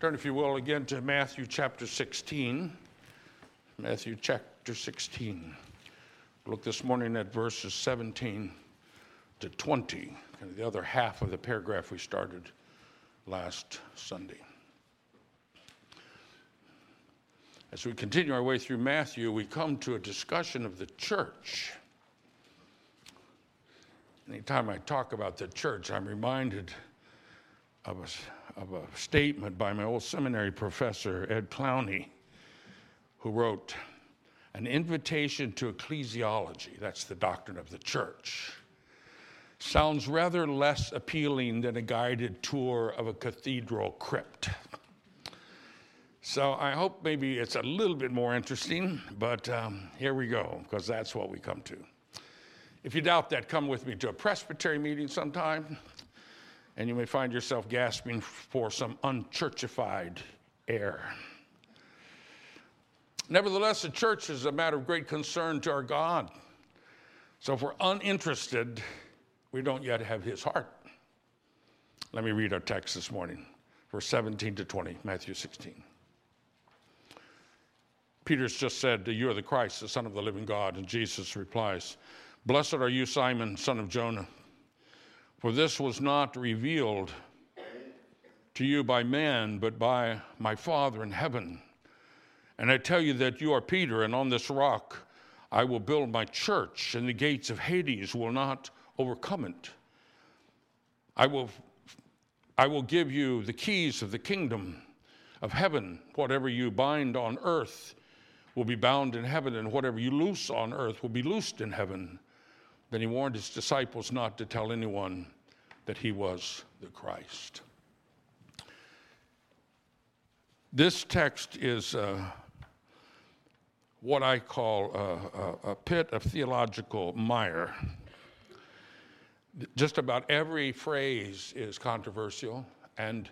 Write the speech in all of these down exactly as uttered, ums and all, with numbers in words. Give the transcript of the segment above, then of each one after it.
Turn, if you will, again to Matthew chapter sixteen. Matthew chapter sixteen. Look this morning at verses seventeen to twenty, kind of the other half of the paragraph we started last Sunday. As we continue our way through Matthew, we come to a discussion of the church. Anytime I talk about the church, I'm reminded of a, of a statement by my old seminary professor, Ed Clowney, who wrote, "An invitation to ecclesiology," that's the doctrine of the church, "sounds rather less appealing than a guided tour of a cathedral crypt." So I hope maybe it's a little bit more interesting, but um, here we go, because that's what we come to. If you doubt that, come with me to a presbytery meeting sometime, and you may find yourself gasping for some unchurchified air. Nevertheless, the church is a matter of great concern to our God. So if we're uninterested, we don't yet have his heart. Let me read our text this morning, verse seventeen to twenty, Matthew sixteen. Peter's just said, "You are the Christ, the Son of the living God." And Jesus replies, "Blessed are you, Simon, son of Jonah, for this was not revealed to you by man, but by my Father in heaven. And I tell you that you are Peter, and on this rock I will build my church, and the gates of Hades will not overcome it. I will, I will give you the keys of the kingdom of heaven. Whatever you bind on earth will be bound in heaven, and whatever you loose on earth will be loosed in heaven." Then he warned his disciples not to tell anyone that he was the Christ. This text is uh, what I call a, a, a pit of theological mire. Just about every phrase is controversial, and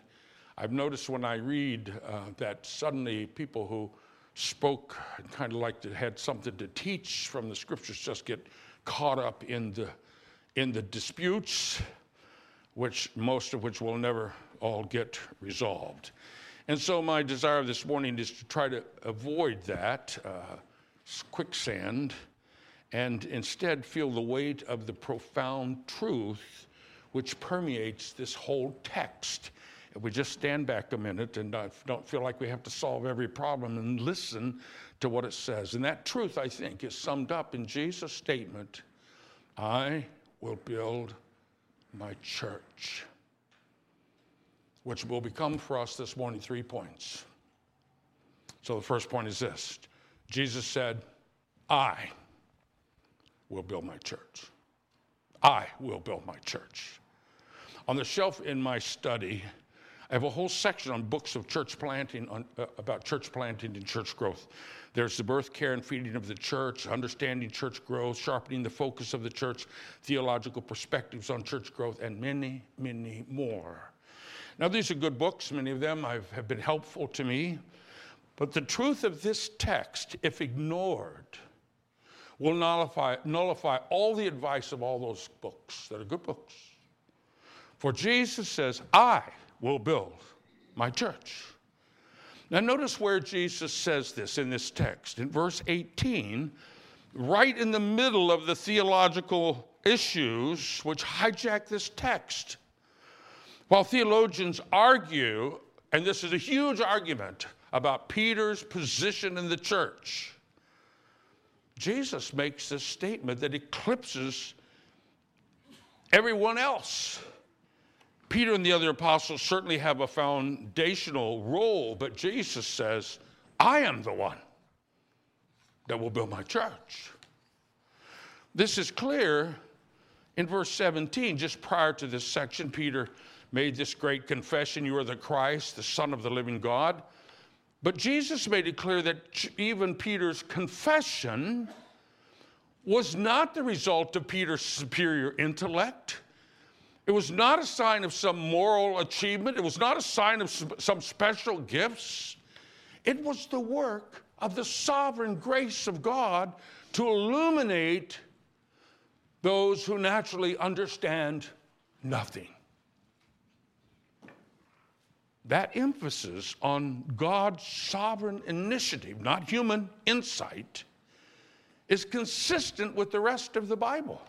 I've noticed when I read uh, that suddenly people who spoke and kind of like had something to teach from the scriptures just get caught up in the in the disputes, which most of which will never all get resolved. And so my desire this morning is to try to avoid that uh, quicksand and instead feel the weight of the profound truth which permeates this whole text. If we just stand back a minute and not, don't feel like we have to solve every problem and listen to what it says. And that truth, I think, is summed up in Jesus' statement, "I will build my church," which will become for us this morning three points. So the first point is this. Jesus said, "I will build my church. I will build my church." On the shelf in my study, I have a whole section on books of church planting, on, uh, about church planting and church growth. There's the birth, care, and feeding of the church, understanding church growth, sharpening the focus of the church, theological perspectives on church growth, and many, many more. Now, these are good books. Many of them I've, have been helpful to me. But the truth of this text, if ignored, will nullify, nullify all the advice of all those books that are good books. For Jesus says, "I will build my church." Now notice where Jesus says this in this text. In verse eighteen, right in the middle of the theological issues which hijack this text. While theologians argue, and this is a huge argument about Peter's position in the church, Jesus makes this statement that eclipses everyone else. Peter and the other apostles certainly have a foundational role, but Jesus says, "I am the one that will build my church." This is clear in verse seventeen. Just prior to this section, Peter made this great confession, "You are the Christ, the Son of the living God." But Jesus made it clear that even Peter's confession was not the result of Peter's superior intellect. It was not a sign of some moral achievement. It was not a sign of some special gifts. It was the work of the sovereign grace of God to illuminate those who naturally understand nothing. that emphasis on God's sovereign initiative, not human insight, is consistent with the rest of the Bible.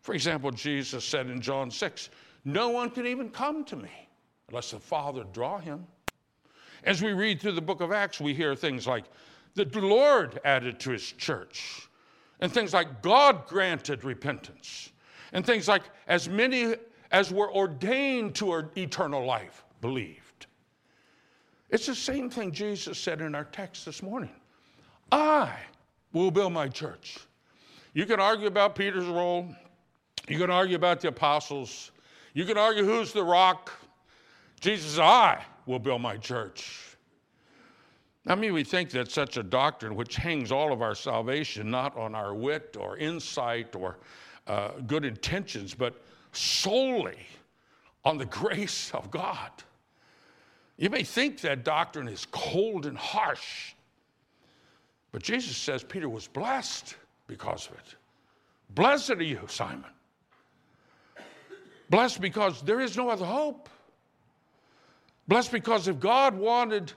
For example, Jesus said in John six, "No one can even come to me unless the Father draw him." As we read through the book of Acts, we hear things like the Lord added to his church, and things like God granted repentance, and things like as many as were ordained to eternal life believed. It's the same thing Jesus said in our text this morning. I will build my church. You can argue about Peter's role. You can argue about the apostles. You can argue who's the rock. Jesus, I will build my church. I mean, we think that such a doctrine which hangs all of our salvation not on our wit or insight or uh, good intentions, but solely on the grace of God. You may think that doctrine is cold and harsh, but Jesus says Peter was blessed because of it. Blessed are you, Simon. Blessed because there is no other hope. Blessed because if God wanted,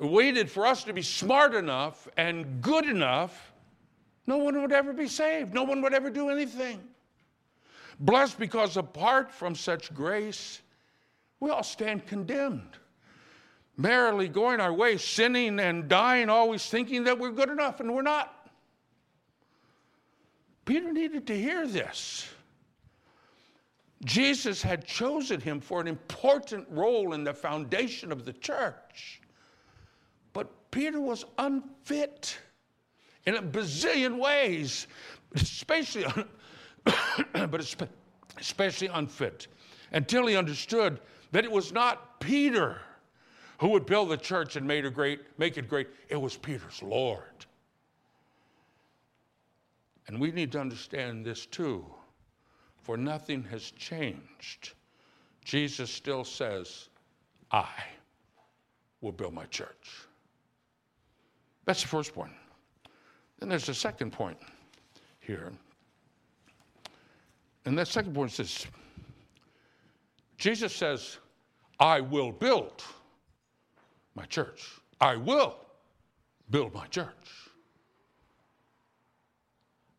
waited for us to be smart enough and good enough, no one would ever be saved. No one would ever do anything. Blessed because apart from such grace, we all stand condemned, merrily going our way, sinning and dying, always thinking that we're good enough, and we're not. Peter needed to hear this. Jesus had chosen him for an important role in the foundation of the church, but Peter was unfit in a bazillion ways, especially, un but especially unfit until he understood that it was not Peter who would build the church and made it great, make it great. It was Peter's Lord. And we need to understand this too, for nothing has changed. Jesus still says, I will build my church. That's the first point. Then there's the second point here. And that second point is this. Jesus says, I will build my church. I will build my church.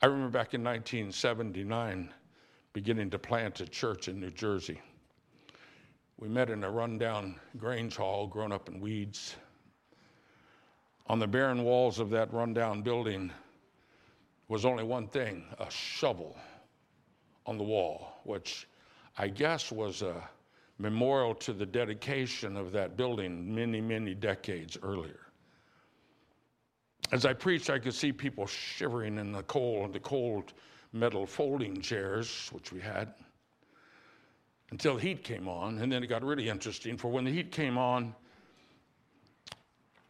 I remember back in nineteen seventy-nine, beginning to plant a church in New Jersey. We met in a rundown Grange Hall, grown up in weeds. On the barren walls of that rundown building was only one thing, a shovel on the wall, which I guess was a memorial to the dedication of that building many, many decades earlier. As I preached, I could see people shivering in the cold, the cold metal folding chairs, which we had, until the heat came on. And then it got really interesting, for when the heat came on,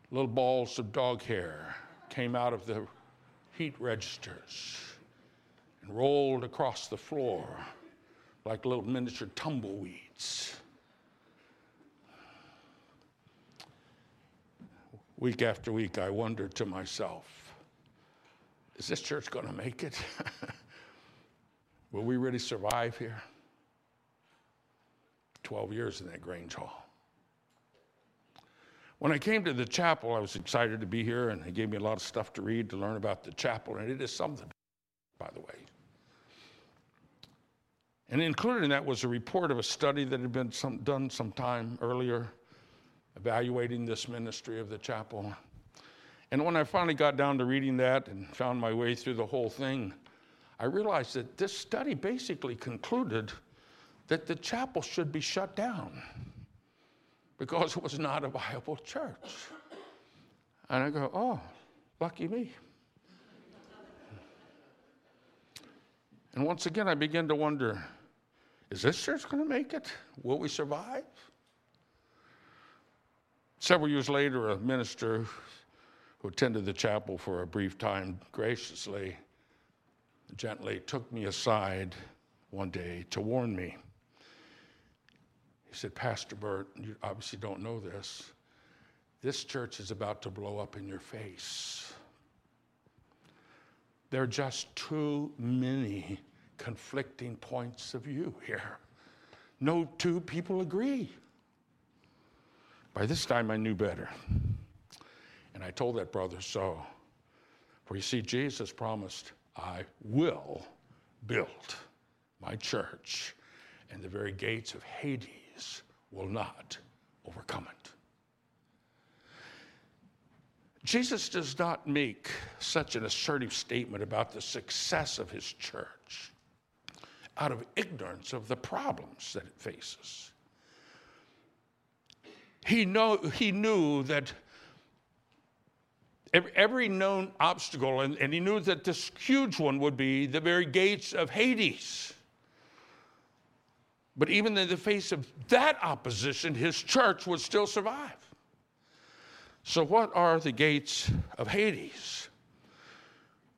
little balls of dog hair came out of the heat registers and rolled across the floor like little miniature tumbleweeds. Week after week, I wondered to myself, is this church going to make it? Will we really survive here? twelve years in that Grange Hall. When I came to the chapel, I was excited to be here, and they gave me a lot of stuff to read to learn about the chapel, and it is something, by the way. And included in that was a report of a study that had been some, done some time earlier, evaluating this ministry of the chapel. And when I finally got down to reading that and found my way through the whole thing, I realized that this study basically concluded that the chapel should be shut down because it was not a viable church. And I go, oh, lucky me. And once again, I began to wonder, is this church going to make it? Will we survive? Several years later, a minister who attended the chapel for a brief time graciously, gently took me aside one day to warn me. He said, Pastor Burt, you obviously don't know this. This church is about to blow up in your face. There are just too many conflicting points of view here. No two people agree. By this time, I knew better. And I told that brother so. For you see, Jesus promised, I will build my church, and the very gates of Hades will not overcome it. Jesus does not make such an assertive statement about the success of his church out of ignorance of the problems that it faces. He, know, he knew that every known obstacle, and, and he knew that this huge one would be the very gates of Hades. But even in the face of that opposition, his church would still survive. So what are the gates of Hades?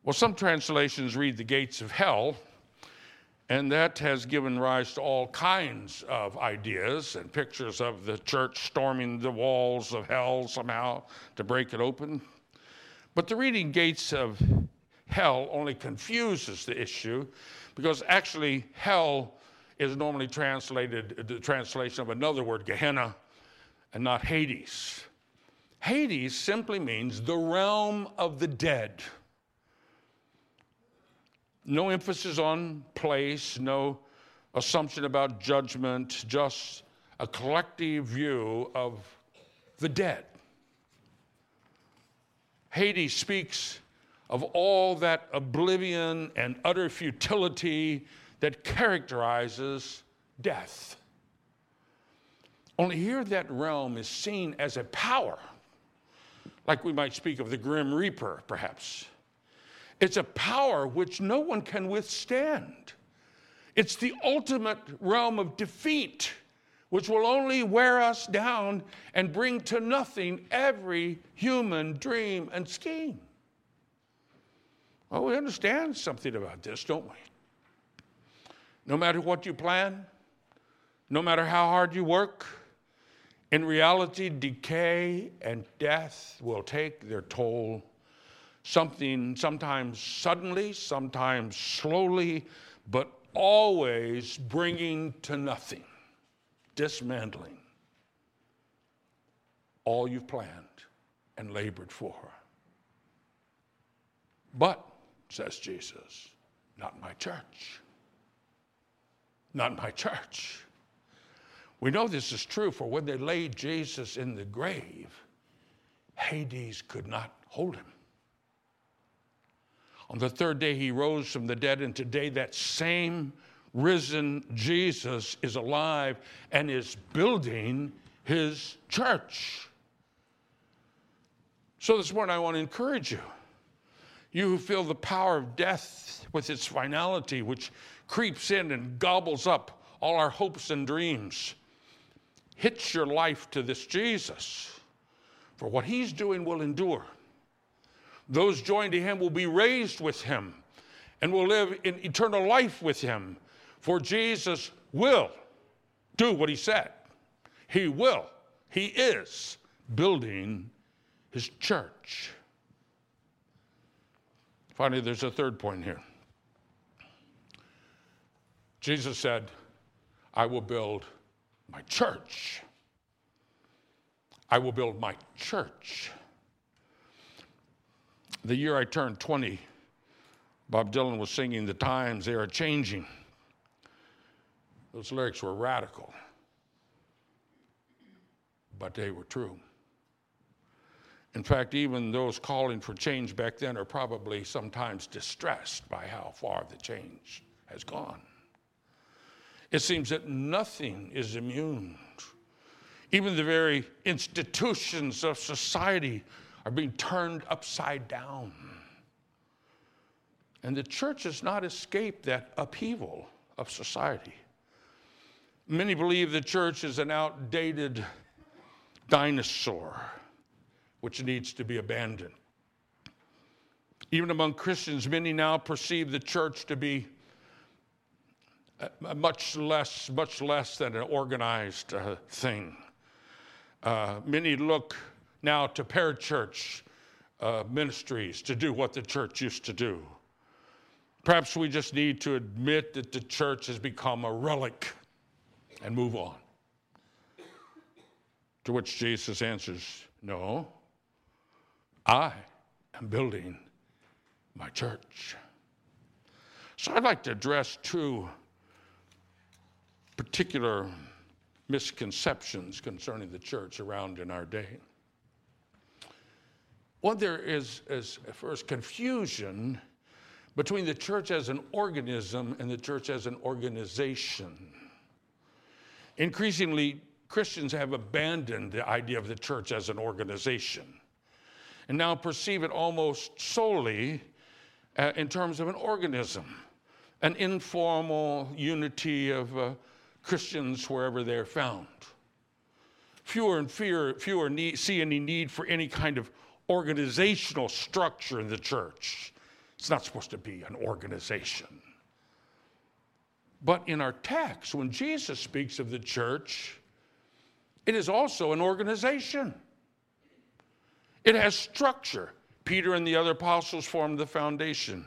Well, some translations read the gates of hell, and that has given rise to all kinds of ideas and pictures of the church storming the walls of hell somehow to break it open. But the reading gates of hell only confuses the issue, because actually hell is normally translated, the translation of another word, Gehenna, and not Hades. Hades simply means the realm of the dead. No emphasis on place, no assumption about judgment, just a collective view of the dead. Hades speaks of all that oblivion and utter futility that characterizes death. Only here that realm is seen as a power, like we might speak of the Grim Reaper, perhaps. It's a power which no one can withstand. It's the ultimate realm of defeat, which will only wear us down and bring to nothing every human dream and scheme. Oh, we understand something about this, don't we? No matter what you plan, no matter how hard you work, in reality, decay and death will take their toll. Something, sometimes suddenly, sometimes slowly, but always bringing to nothing. Dismantling all you've planned and labored for. But, says Jesus, not my church. Not my church. We know this is true, for when they laid Jesus in the grave, Hades could not hold him. On the third day he rose from the dead, and today that same risen Jesus is alive and is building his church. So this morning I want to encourage you, you who feel the power of death with its finality, which creeps in and gobbles up all our hopes and dreams. Hitch your life to this Jesus, for what he's doing will endure. Those joined to him will be raised with him and will live in eternal life with him. For Jesus will do what he said. He will. He is building his church. Finally, there's a third point here. Jesus said, I will build my church. I will build my church. The year I turned twenty, Bob Dylan was singing, "The times they are changing." Those lyrics were radical, but they were true. In fact, even those calling for change back then are probably sometimes distressed by how far the change has gone. It seems that nothing is immune. Even the very institutions of society are being turned upside down. And the church has not escaped that upheaval of society. Many believe the church is an outdated dinosaur which needs to be abandoned. Even among Christians, many now perceive the church to be much less, much less than an organized uh, thing. Uh, many look now to parachurch uh, ministries to do what the church used to do. Perhaps we just need to admit that the church has become a relic and move on. To which Jesus answers, no, I am building my church. So I'd like to address two particular misconceptions concerning the church around in our day. One, there is, is first confusion between the church as an organism and the church as an organization. Increasingly, Christians have abandoned the idea of the church as an organization and now perceive it almost solely uh, in terms of an organism, an informal unity of uh, Christians wherever they're found. Fewer and fewer, fewer need, see any need for any kind of organizational structure in the church. It's not supposed to be an organization. But in our text, when Jesus speaks of the church, it is also an organization. It has structure. Peter and the other apostles formed the foundation.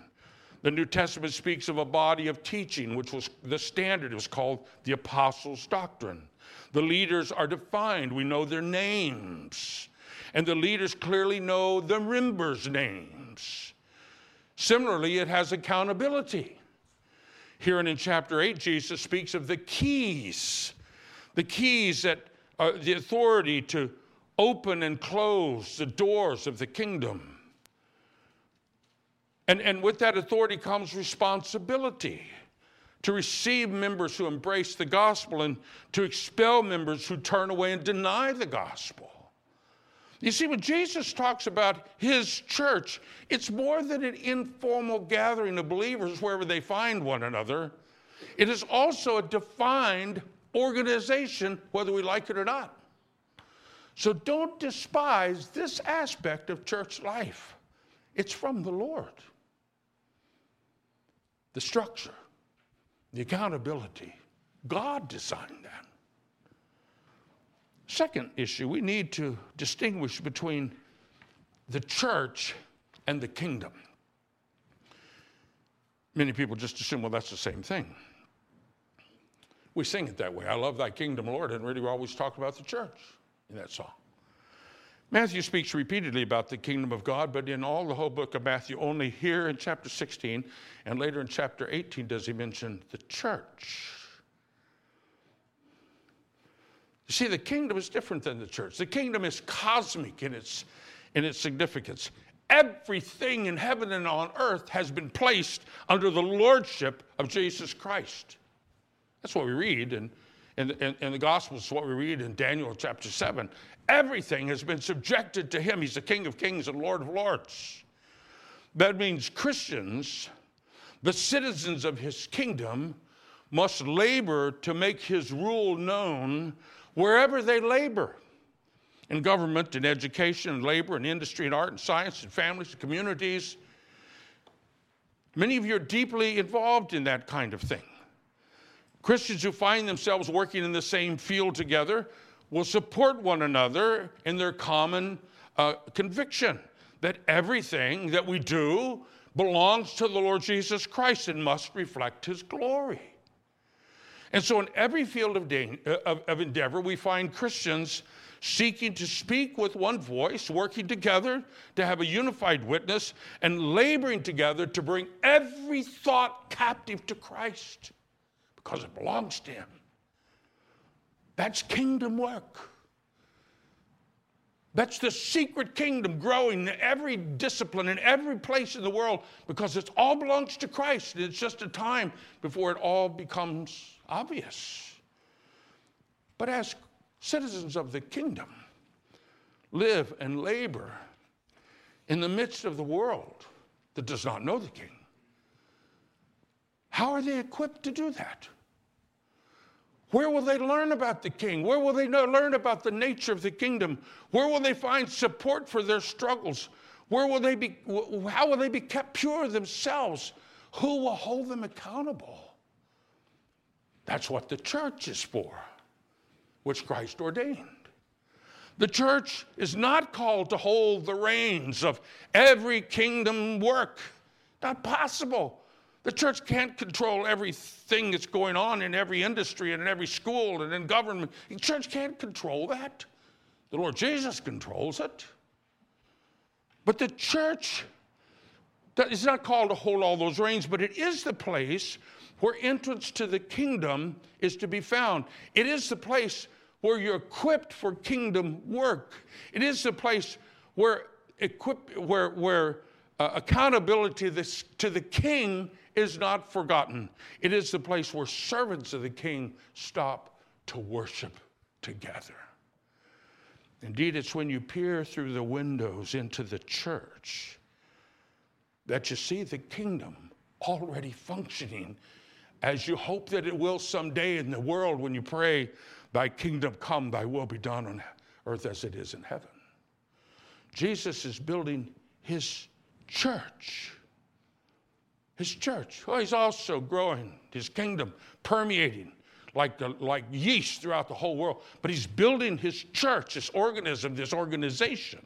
The New Testament speaks of a body of teaching, which was the standard. It was called the Apostles' Doctrine. The leaders are defined. We know their names. And the leaders clearly know the members' names. Similarly, it has accountability. Here and in chapter eight, Jesus speaks of the keys. The keys that are the authority to open and close the doors of the kingdom. And, and with that authority comes responsibility to receive members who embrace the gospel and to expel members who turn away and deny the gospel. You see, when Jesus talks about his church, it's more than an informal gathering of believers wherever they find one another. It is also a defined organization, whether we like it or not. So don't despise this aspect of church life. It's from the Lord. The structure, the accountability, God designed that. Second issue, we need to distinguish between the church and the kingdom. Many people just assume, well, that's the same thing. We sing it that way. I love thy kingdom, Lord, and really we always talk about the church in that song. Matthew speaks repeatedly about the kingdom of God, but in all the whole book of Matthew, only here in chapter sixteen and later in chapter eighteen does he mention the church. You see, the kingdom is different than the church. The kingdom is cosmic in its, in its significance. Everything in heaven and on earth has been placed under the lordship of Jesus Christ. That's what we read in, in, in, in the Gospels, what we read in Daniel chapter seven. Everything has been subjected to him. He's the King of kings and Lord of lords. That means Christians, the citizens of his kingdom, must labor to make his rule known wherever they labor, in government, in education, in labor, in industry, in art, in science, in families, in communities. Many of you are deeply involved in that kind of thing. Christians who find themselves working in the same field together will support one another in their common uh, conviction that everything that we do belongs to the Lord Jesus Christ and must reflect his glory. And so in every field of, de- of, of endeavor, we find Christians seeking to speak with one voice, working together to have a unified witness, and laboring together to bring every thought captive to Christ because it belongs to him. That's kingdom work. That's the secret kingdom growing in every discipline, in every place in the world, because it all belongs to Christ. It's just a time before it all becomes obvious. But as citizens of the kingdom, live and labor in the midst of the world that does not know the king, how are they equipped to do that? Where will they learn about the king? Where will they learn about the nature of the kingdom? Where will they find support for their struggles? Where will they be, how will they be kept pure themselves? Who will hold them accountable? That's what the church is for, which Christ ordained. The church is not called to hold the reins of every kingdom work. Not possible. The church can't control everything that's going on in every industry and in every school and in government. The church can't control that. The Lord Jesus controls it. But the church, that is not called to hold all those reins, but it is the place where entrance to the kingdom is to be found. It is the place where you're equipped for kingdom work. It is the place where equip, where, where uh, accountability this, to the king is not forgotten. It is the place where servants of the king stop to worship together. Indeed, it's when you peer through the windows into the church that you see the kingdom already functioning as you hope that it will someday in the world when you pray, "Thy kingdom come, thy will be done on earth as it is in heaven." Jesus is building his church. His church. Well, he's also growing his kingdom, permeating like, the, like yeast throughout the whole world. But he's building his church, this organism, this organization.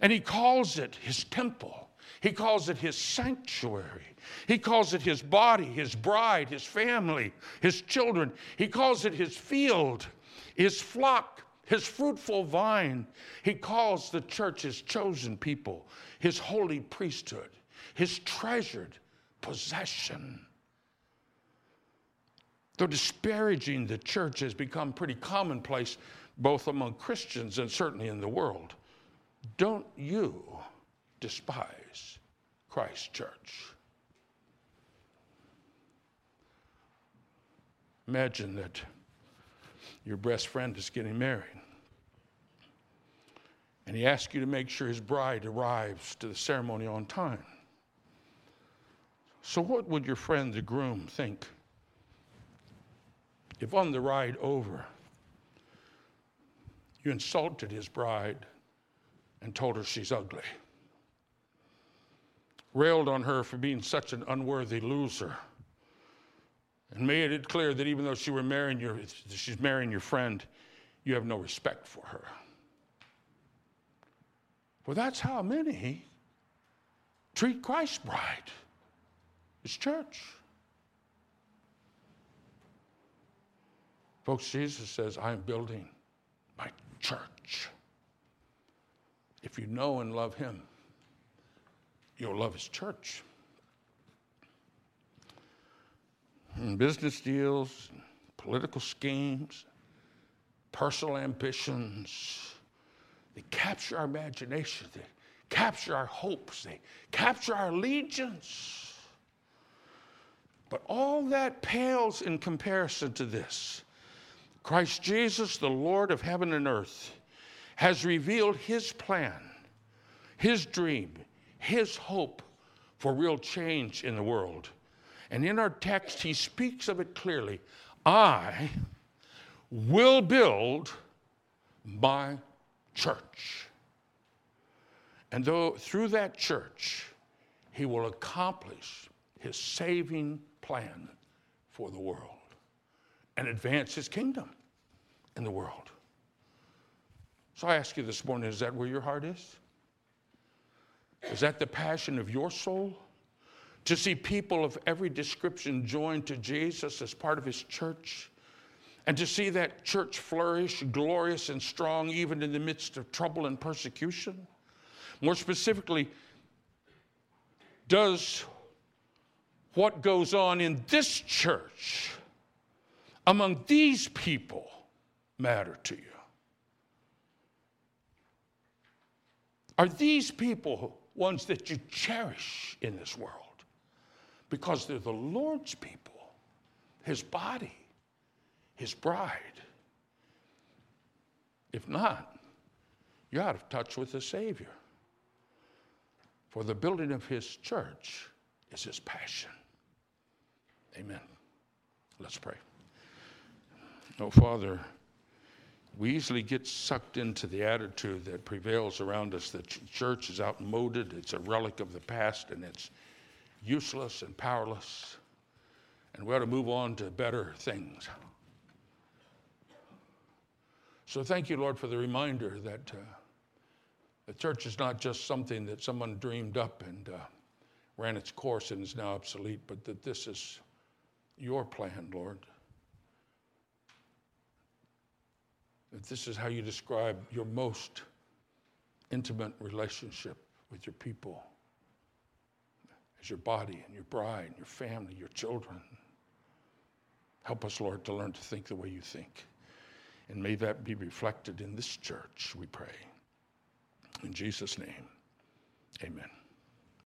And he calls it his temple. He calls it his sanctuary. He calls it his body, his bride, his family, his children. He calls it his field, his flock, his fruitful vine. He calls the church his chosen people, his holy priesthood, his treasured possession. Though disparaging the church has become pretty commonplace, both among Christians and certainly in the world, don't you despise Christ's church. Imagine that your best friend is getting married, and he asks you to make sure his bride arrives to the ceremony on time. So what would your friend, the groom, think if on the ride over you insulted his bride and told her she's ugly, railed on her for being such an unworthy loser, and made it clear that even though she were marrying your, she's marrying your friend, you have no respect for her? Well, that's how many treat Christ's bride, his church. Folks, Jesus says, "I am building my church." If you know and love him, you'll love his church. And business deals, political schemes, personal ambitions, they capture our imagination, they capture our hopes, they capture our allegiance. But all that pales in comparison to this. Christ Jesus, the Lord of heaven and earth, has revealed his plan, his dream, his hope for real change in the world. And in our text, he speaks of it clearly. "I will build my church." And though through that church, he will accomplish his saving plan for the world and advance his kingdom in the world. So I ask you this morning, is that where your heart is? Is that the passion of your soul? To see people of every description joined to Jesus as part of his church, and to see that church flourish, glorious and strong, even in the midst of trouble and persecution? More specifically, does what goes on in this church among these people matter to you? Are these people ones that you cherish in this world? Because they're the Lord's people, his body, his bride. If not, you're out of touch with the Savior. For the building of his church is his passion. Amen. Let's pray. Oh, Father, we easily get sucked into the attitude that prevails around us that the church is outmoded, it's a relic of the past, and it's useless and powerless, and we ought to move on to better things. So thank you, Lord, for the reminder that uh, the church is not just something that someone dreamed up and uh, ran its course and is now obsolete, but that this is your plan, Lord. that this is how you describe your most intimate relationship with your people, as your body and your bride, your family, your children. Help us, Lord, to learn to think the way you think. And may that be reflected in this church, we pray. In Jesus' name, amen.